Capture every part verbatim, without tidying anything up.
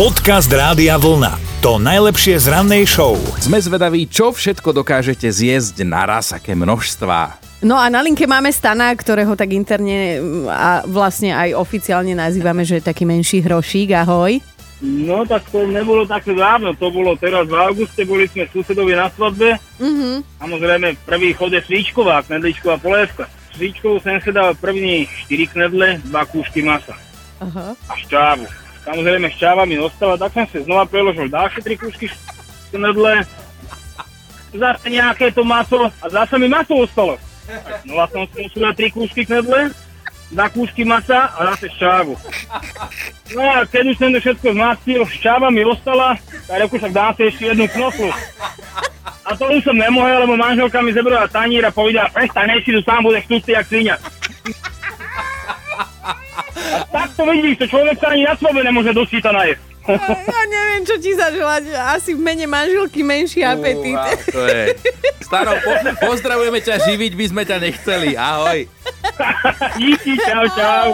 Podcast Rádia Vlna. To najlepšie z rannej show. Sme zvedaví, čo všetko dokážete zjesť naraz, aké množstvá. No a na linke máme Stana, ktorého tak interne a vlastne aj oficiálne nazývame, že je taký menší hrošík. Ahoj. No tak to nebolo také dávno, to bolo teraz v auguste, boli sme susedovi na svadbe. Uh-huh. Samozrejme, prvý chod je svíčková, knedličková polievka. Svíčkovú sem si dal první štyri knedle, dva kúšky masa. Uh-huh. A šťávu. Samozrejme, šťáva mi dostala, tak som si znova preložil ďalšie tri kúšky knedle. Zase nejaké to maso a zase mi maso ostalo. Tak znova som si musel na tri kúšky knedle, dva kúšky masa a zase šťávu. No a keď už som to všetko zmastil, šťáva mi ostala, tak reku, však dám si ešte jednu knoflu. A to už som nemohol, lebo manželka mi zebrala tanír a povedala, prestaň, nech si tu sám budeš tlustý jak sviňa. A tak to vidíš, to človek sa ani na svobe nemôže dosýta najesť. Ja neviem, čo ti zaželať. Asi v mene manželky menší apetít. Uá, to je. Stano, pozdravujeme ťa, živiť by sme ťa nechceli. Ahoj. Díky, čau, čau.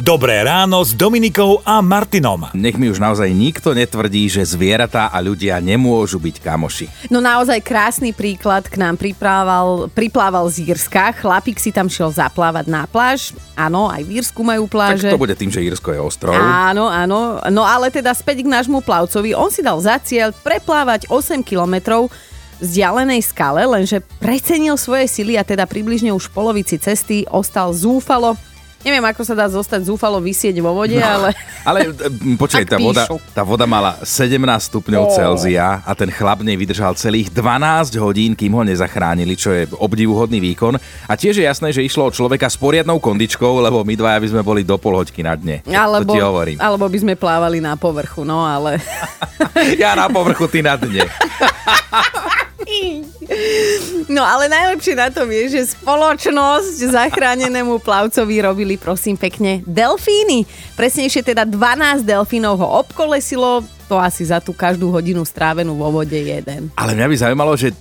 Dobré ráno s Dominikou a Martinom. Nech mi už naozaj nikto netvrdí, že zvieratá a ľudia nemôžu byť kamoši. No naozaj krásny príklad k nám priplával, priplával z Írska. Chlapík si tam šiel zaplávať na pláž. Áno, aj v Írsku majú pláže. Tak to bude tým, že Írsko je ostrov. Áno, áno. No ale teda späť k nášmu plavcovi. On si dal za cieľ preplávať osem kilometrov vzdialenej skale, lenže precenil svoje sily a teda približne už v polovici cesty ostal zúfalo. Neviem, ako sa dá zostať zúfalo vysieť vo vode, no, ale... Ale počkaj, tá voda, tá voda mala sedemnásť stupňov oh. Celzia a ten chlap nej vydržal celých dvanásť hodín, kým ho nezachránili, čo je obdivuhodný výkon. A tiež je jasné, že išlo o človeka s poriadnou kondičkou, lebo my dvaja by sme boli do pol hoďky na dne. Alebo, to ti hovorím. Alebo by sme plávali na povrchu, no ale... Ja na povrchu, ty na dne. No ale najlepšie na tom je, že spoločnosť zachránenému plavcovi robili, prosím pekne, delfíny. Presnejšie teda dvanásť delfínov ho obkolesilo, to asi za tú každú hodinu strávenú vo vode jeden. Ale mňa by zaujímalo, že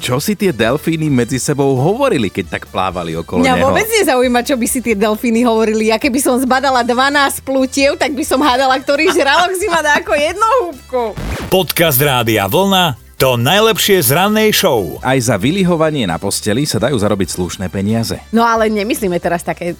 čo si tie delfíny medzi sebou hovorili, keď tak plávali okolo mňa neho? Mňa vôbec nezaujíma, čo by si tie delfíny hovorili. Ja keby som zbadala dvanásť plutiev, tak by som hádala, ktorý žralok si ma dá ako jednohúbku. Podcast Rádia Vlna. To najlepšie z rannej show. Aj za vylihovanie na posteli sa dajú zarobiť slušné peniaze. No ale nemyslíme teraz také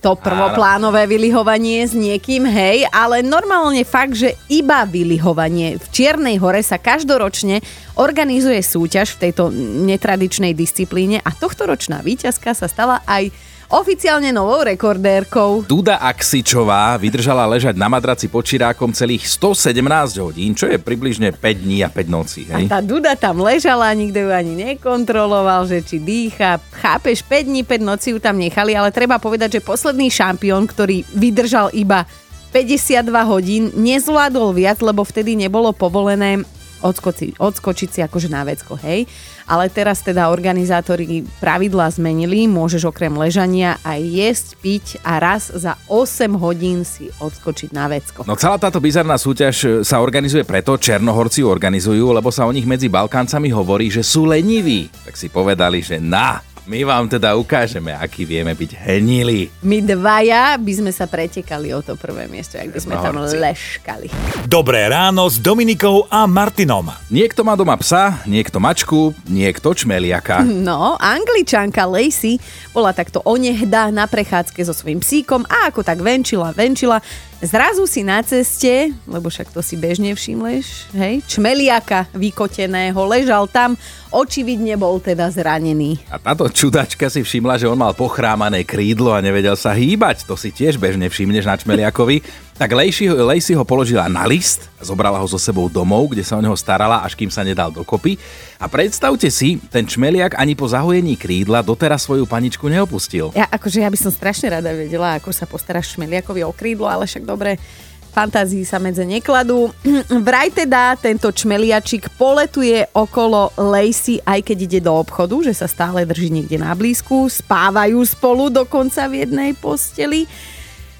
to prvoplánové vylihovanie s niekým, hej, ale normálne fakt, že iba vylihovanie. V Čiernej Hore sa každoročne organizuje súťaž v tejto netradičnej disciplíne a tohtoročná víťazka sa stala aj oficiálne novou rekordérkou. Duda Aksičová vydržala ležať na madraci pod čirákom celých stosedemnásť hodín, čo je približne päť dní a päť nocí. Hej? A tá Duda tam ležala, nikto ju ani nekontroloval, že či dýcha. Chápeš, päť dní, päť nocí ju tam nechali, ale treba povedať, že posledný šampión, ktorý vydržal iba päťdesiatdva hodín, nezvládol viac, lebo vtedy nebolo povolené odskoci, odskočiť si akože na vecko, hej. Ale teraz teda organizátori pravidlá zmenili, môžeš okrem ležania aj jesť, piť a raz za osem hodín si odskočiť na vecko. No celá táto bizarná súťaž sa organizuje preto, Černohorci organizujú, lebo sa o nich medzi Balkáncami hovorí, že sú leniví. Tak si povedali, že na, my vám teda ukážeme, aký vieme byť henili. My dvaja by sme sa pretekali o to prvé miesto, ak by sme tam leškali. Dobré ráno s Dominikou a Martinom. Niekto má doma psa, niekto mačku, niekto čmeliaka. No, Angličanka Lacey bola takto onehdá na prechádzke so svojím psíkom a ako tak venčila, venčila, zrazu si na ceste, lebo však to si bežne všimleš, hej, čmeliaka vykoteného, ležal tam, očividne bol teda zranený. A táto čudačka si všimla, že on mal pochrámané krídlo a nevedel sa hýbať. To si tiež bežne všimneš na čmeliakovi. Tak Lacey, Lacey ho položila na list, zobrala ho so sebou domov, kde sa o neho starala, až kým sa nedal dokopy. A predstavte si, ten čmeliak ani po zahojení krídla doteraz svoju paničku neopustil. Ja akože ja by som strašne rada vedela, ako sa postaráš čmeliakovi o krídlo, ale však dobre, fantázii sa medze nekladú. Vraj teda tento čmeliačik poletuje okolo Lacey, aj keď ide do obchodu, že sa stále drží niekde na blízku, spávajú spolu dokonca v jednej posteli.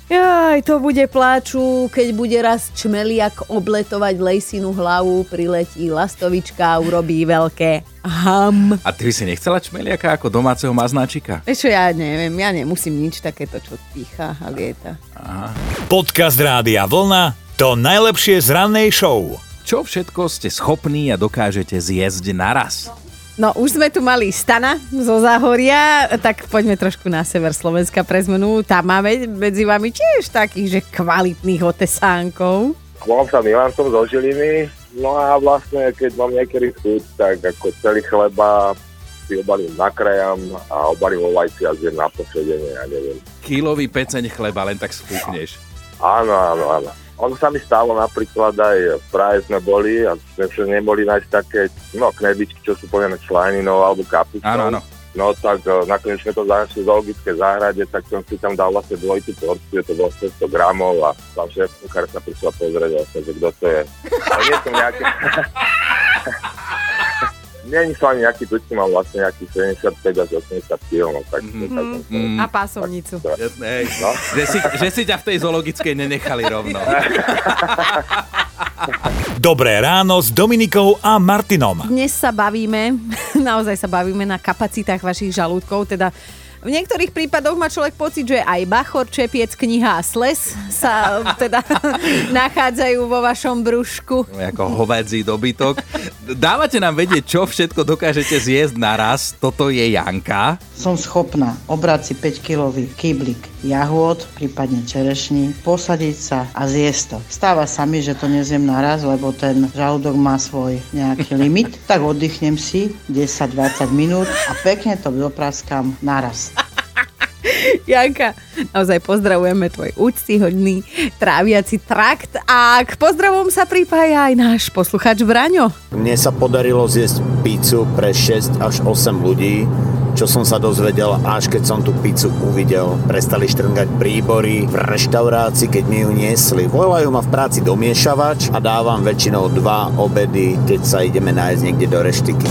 Jaj, to bude pláču, keď bude raz čmeliak obletovať Laceynu hlavu, priletí lastovička a urobí veľké ham. A ty by si nechcela čmeliaka ako domáceho maznáčika? Ešte ja neviem, ja nemusím nič takéto, čo pícha a lieta. Aha. Podcast Rádia Vlna. To najlepšie z rannej show. Čo všetko ste schopní a dokážete zjesť naraz? No, už sme tu mali Stana zo Zahoria, tak poďme trošku na sever Slovenska pre zmenu. Tam máme medzi vami tiež takých, že kvalitných otesánkov. Volám sa Milan, som zo Žiliny, no a vlastne, keď mám niekedy chuť, tak ako celý chleba si obalím nakrajam a obalím vo vajci a zjem na posledenie, ja neviem. Kilový peceň chleba, len tak schúkneš. Áno, áno, áno. Ono sa mi stalo napríklad aj práve sme boli a sme všetko neboli nájsť také no, knedličky, čo sú plnené članinou alebo kapustou. Áno, áno. No tak nakoniec sme to zašli v zoologické záhrade, tak som si tam dal vlastne dvojitú porciu, to bolo šesťsto gramov a tam šéf kuchár sa prišiel pozrieť a sa, že kto to je. Ale nie som nejaký... Není som ani nejaký tučný, mám vlastne nejaký sedemdesiatpäť až osemdesiat kilogramov. Mm-hmm. Mm-hmm. A pásovnicu. Tak, tak, Ej, no? že, si, že si ťa v tej zoologickej nenechali rovno. Dobré ráno s Dominikou a Martinom. Dnes sa bavíme, naozaj sa bavíme na kapacitách vašich žalúdkov, teda v niektorých prípadoch má človek pocit, že aj Bachor, Čepiec, Kniha a Sles sa teda nachádzajú vo vašom brúšku. Ako hovädzí dobytok. Dávate nám vedieť, čo všetko dokážete zjesť naraz. Toto je Janka. Som schopná obrať si päť kilový kýblik jahôd, prípadne čerešní, posadiť sa a zjesť to. Stáva sa mi, že to nezjem naraz, lebo ten žalúdok má svoj nejaký limit. Tak oddychnem si desať až dvadsať minút a pekne to dopraskám naraz. Janka, naozaj pozdravujeme tvoj úctyhodný tráviaci trakt a k pozdravom sa pripája aj náš posluchač Braňo. Mne sa podarilo zjesť pizzu pre šesť až osem ľudí, čo som sa dozvedel, až keď som tú pizzu uvidel. Prestali štrngať príbory v reštaurácii, keď mi ju niesli. Volajú ma v práci domiešavač a dávam väčšinou dva obedy, keď sa ideme nájsť niekde do reštiky.